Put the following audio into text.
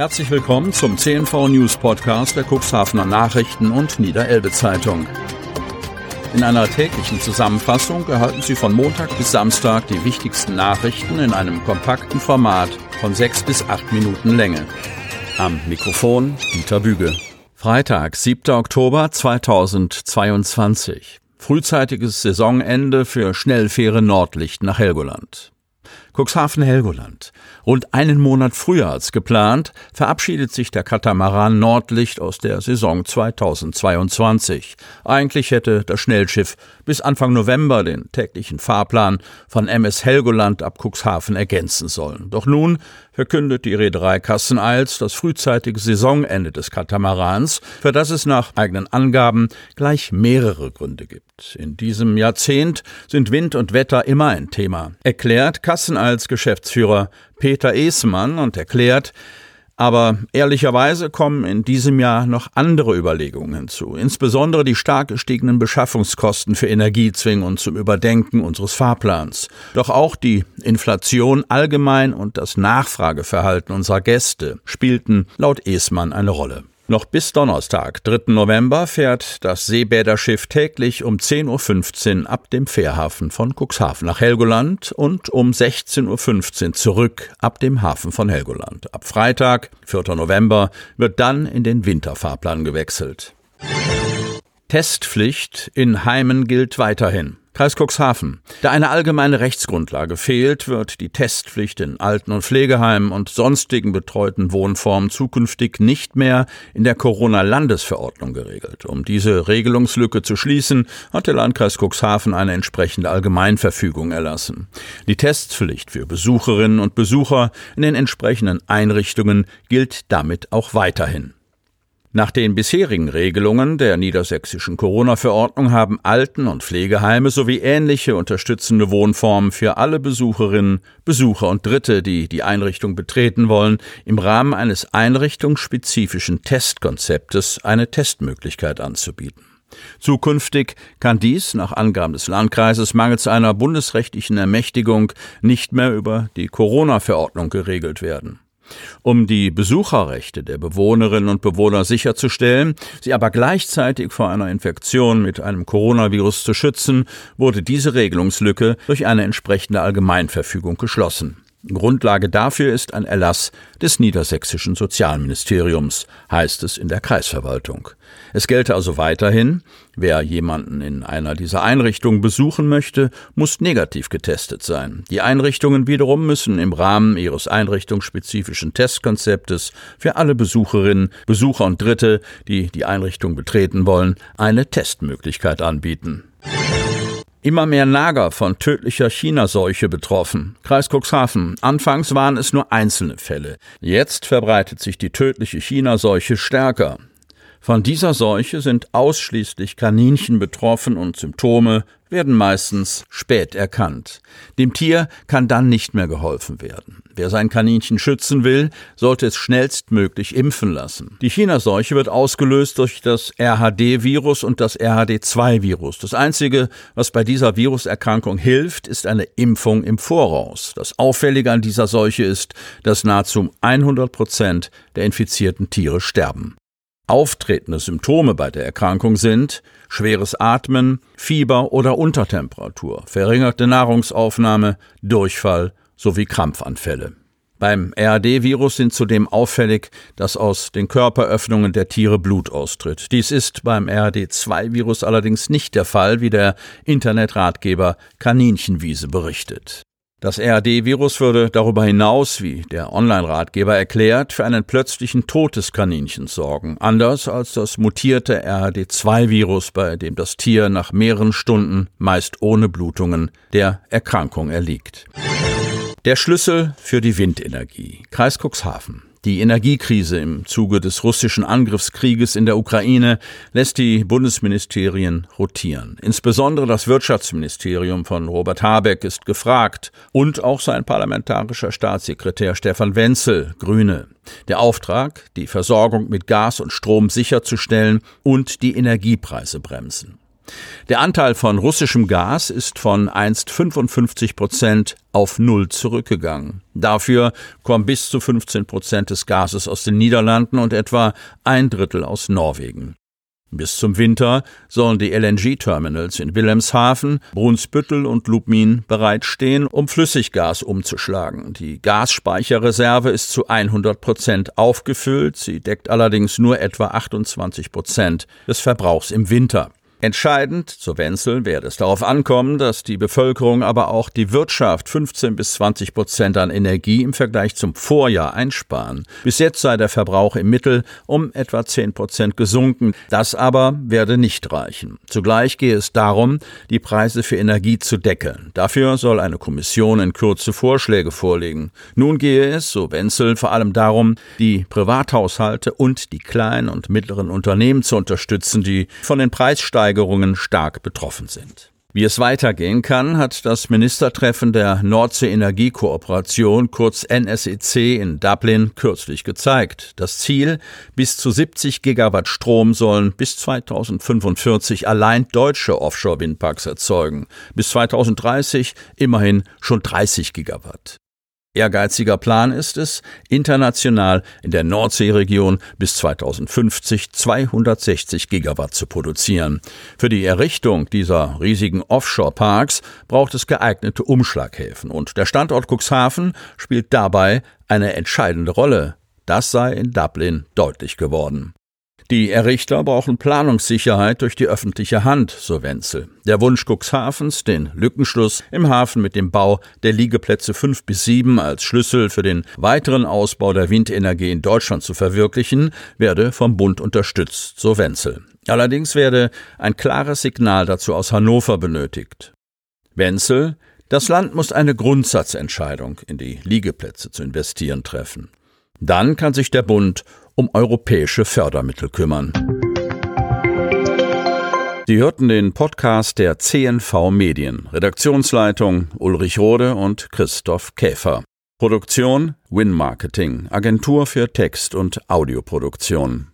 Herzlich willkommen zum CNV News Podcast der Cuxhavener Nachrichten und Niederelbe Zeitung. In einer täglichen Zusammenfassung erhalten Sie von Montag bis Samstag die wichtigsten Nachrichten in einem kompakten Format von 6 bis 8 Minuten Länge. Am Mikrofon Dieter Büge. Freitag, 7. Oktober 2022. Frühzeitiges Saisonende für Schnellfähre Nordlicht nach Helgoland. Cuxhaven-Helgoland. Rund einen Monat früher als geplant verabschiedet sich der Katamaran Nordlicht aus der Saison 2022. Eigentlich hätte das Schnellschiff bis Anfang November den täglichen Fahrplan von MS Helgoland ab Cuxhaven ergänzen sollen. Doch nun verkündet die Reederei Kasseneils das frühzeitige Saisonende des Katamarans, für das es nach eigenen Angaben gleich mehrere Gründe gibt. In diesem Jahrzehnt sind Wind und Wetter immer ein Thema, erklärt Kasseneils Geschäftsführer Peter Eßmann und erklärt, aber ehrlicherweise kommen in diesem Jahr noch andere Überlegungen hinzu. Insbesondere die stark gestiegenen Beschaffungskosten für Energie zwingen uns zum Überdenken unseres Fahrplans. Doch auch die Inflation allgemein und das Nachfrageverhalten unserer Gäste spielten laut Eßmann eine Rolle. Noch bis Donnerstag, 3. November, fährt das Seebäderschiff täglich um 10.15 Uhr ab dem Fährhafen von Cuxhaven nach Helgoland und um 16.15 Uhr zurück ab dem Hafen von Helgoland. Ab Freitag, 4. November, wird dann in den Winterfahrplan gewechselt. Testpflicht in Heimen gilt weiterhin. Kreis Cuxhaven. Da eine allgemeine Rechtsgrundlage fehlt, wird die Testpflicht in Alten- und Pflegeheimen und sonstigen betreuten Wohnformen zukünftig nicht mehr in der Corona-Landesverordnung geregelt. Um diese Regelungslücke zu schließen, hat der Landkreis Cuxhaven eine entsprechende Allgemeinverfügung erlassen. Die Testpflicht für Besucherinnen und Besucher in den entsprechenden Einrichtungen gilt damit auch weiterhin. Nach den bisherigen Regelungen der niedersächsischen Corona-Verordnung haben Alten- und Pflegeheime sowie ähnliche unterstützende Wohnformen für alle Besucherinnen, Besucher und Dritte, die die Einrichtung betreten wollen, im Rahmen eines einrichtungsspezifischen Testkonzeptes eine Testmöglichkeit anzubieten. Zukünftig kann dies nach Angaben des Landkreises mangels einer bundesrechtlichen Ermächtigung nicht mehr über die Corona-Verordnung geregelt werden. Um die Besucherrechte der Bewohnerinnen und Bewohner sicherzustellen, sie aber gleichzeitig vor einer Infektion mit einem Coronavirus zu schützen, wurde diese Regelungslücke durch eine entsprechende Allgemeinverfügung geschlossen. Grundlage dafür ist ein Erlass des niedersächsischen Sozialministeriums, heißt es in der Kreisverwaltung. Es gelte also weiterhin, wer jemanden in einer dieser Einrichtungen besuchen möchte, muss negativ getestet sein. Die Einrichtungen wiederum müssen im Rahmen ihres einrichtungsspezifischen Testkonzeptes für alle Besucherinnen, Besucher und Dritte, die die Einrichtung betreten wollen, eine Testmöglichkeit anbieten. Immer mehr Lager von tödlicher Chinaseuche betroffen. Kreis Cuxhaven. Anfangs waren es nur einzelne Fälle. Jetzt verbreitet sich die tödliche Chinaseuche stärker. Von dieser Seuche sind ausschließlich Kaninchen betroffen und Symptome werden meistens spät erkannt. Dem Tier kann dann nicht mehr geholfen werden. Wer sein Kaninchen schützen will, sollte es schnellstmöglich impfen lassen. Die Chinaseuche wird ausgelöst durch das RHD-Virus und das RHD-2-Virus. Das Einzige, was bei dieser Viruserkrankung hilft, ist eine Impfung im Voraus. Das Auffällige an dieser Seuche ist, dass nahezu 100% der infizierten Tiere sterben. Auftretende Symptome bei der Erkrankung sind schweres Atmen, Fieber oder Untertemperatur, verringerte Nahrungsaufnahme, Durchfall sowie Krampfanfälle. Beim RHD-Virus sind zudem auffällig, dass aus den Körperöffnungen der Tiere Blut austritt. Dies ist beim RHD-2-Virus allerdings nicht der Fall, wie der Internetratgeber Kaninchenwiese berichtet. Das RHD-Virus würde darüber hinaus, wie der Online-Ratgeber erklärt, für einen plötzlichen Tod des Kaninchens sorgen. Anders als das mutierte RHD-2-Virus, bei dem das Tier nach mehreren Stunden, meist ohne Blutungen, der Erkrankung erliegt. Der Schlüssel für die Windenergie. Kreis Cuxhaven. Die Energiekrise im Zuge des russischen Angriffskrieges in der Ukraine lässt die Bundesministerien rotieren. Insbesondere das Wirtschaftsministerium von Robert Habeck ist gefragt und auch sein parlamentarischer Staatssekretär Stefan Wenzel, Grüne. Der Auftrag, die Versorgung mit Gas und Strom sicherzustellen und die Energiepreise bremsen. Der Anteil von russischem Gas ist von einst 55% auf 0 zurückgegangen. Dafür kommen bis zu 15% des Gases aus den Niederlanden und etwa 1/3 aus Norwegen. Bis zum Winter sollen die LNG-Terminals in Wilhelmshaven, Brunsbüttel und Lubmin bereitstehen, um Flüssiggas umzuschlagen. Die Gasspeicherreserve ist zu 100% aufgefüllt, sie deckt allerdings nur etwa 28% des Verbrauchs im Winter. Entscheidend, so Wenzel, werde es darauf ankommen, dass die Bevölkerung, aber auch die Wirtschaft 15-20% an Energie im Vergleich zum Vorjahr einsparen. Bis jetzt sei der Verbrauch im Mittel um etwa 10% gesunken. Das aber werde nicht reichen. Zugleich gehe es darum, die Preise für Energie zu deckeln. Dafür soll eine Kommission in Kürze Vorschläge vorlegen. Nun gehe es, so Wenzel, vor allem darum, die Privathaushalte und die kleinen und mittleren Unternehmen zu unterstützen, die von den Preissteigerungen stark betroffen sind. Wie es weitergehen kann, hat das Ministertreffen der Nordsee-Energiekooperation, kurz NSEC, in Dublin kürzlich gezeigt. Das Ziel, bis zu 70 Gigawatt Strom sollen bis 2045 allein deutsche Offshore-Windparks erzeugen. Bis 2030 immerhin schon 30 Gigawatt. Ehrgeiziger Plan ist es, international in der Nordseeregion bis 2050 260 Gigawatt zu produzieren. Für die Errichtung dieser riesigen Offshore-Parks braucht es geeignete Umschlaghäfen. Und der Standort Cuxhaven spielt dabei eine entscheidende Rolle. Das sei in Dublin deutlich geworden. Die Errichter brauchen Planungssicherheit durch die öffentliche Hand, so Wenzel. Der Wunsch Cuxhavens, den Lückenschluss im Hafen mit dem Bau der Liegeplätze 5 bis 7 als Schlüssel für den weiteren Ausbau der Windenergie in Deutschland zu verwirklichen, werde vom Bund unterstützt, so Wenzel. Allerdings werde ein klares Signal dazu aus Hannover benötigt. Wenzel: Das Land muss eine Grundsatzentscheidung, in die Liegeplätze zu investieren, treffen. Dann kann sich der Bund um europäische Fördermittel kümmern. Sie hörten den Podcast der CNV Medien. Redaktionsleitung Ulrich Rohde und Christoph Käfer. Produktion Win Marketing, Agentur für Text- und Audioproduktion.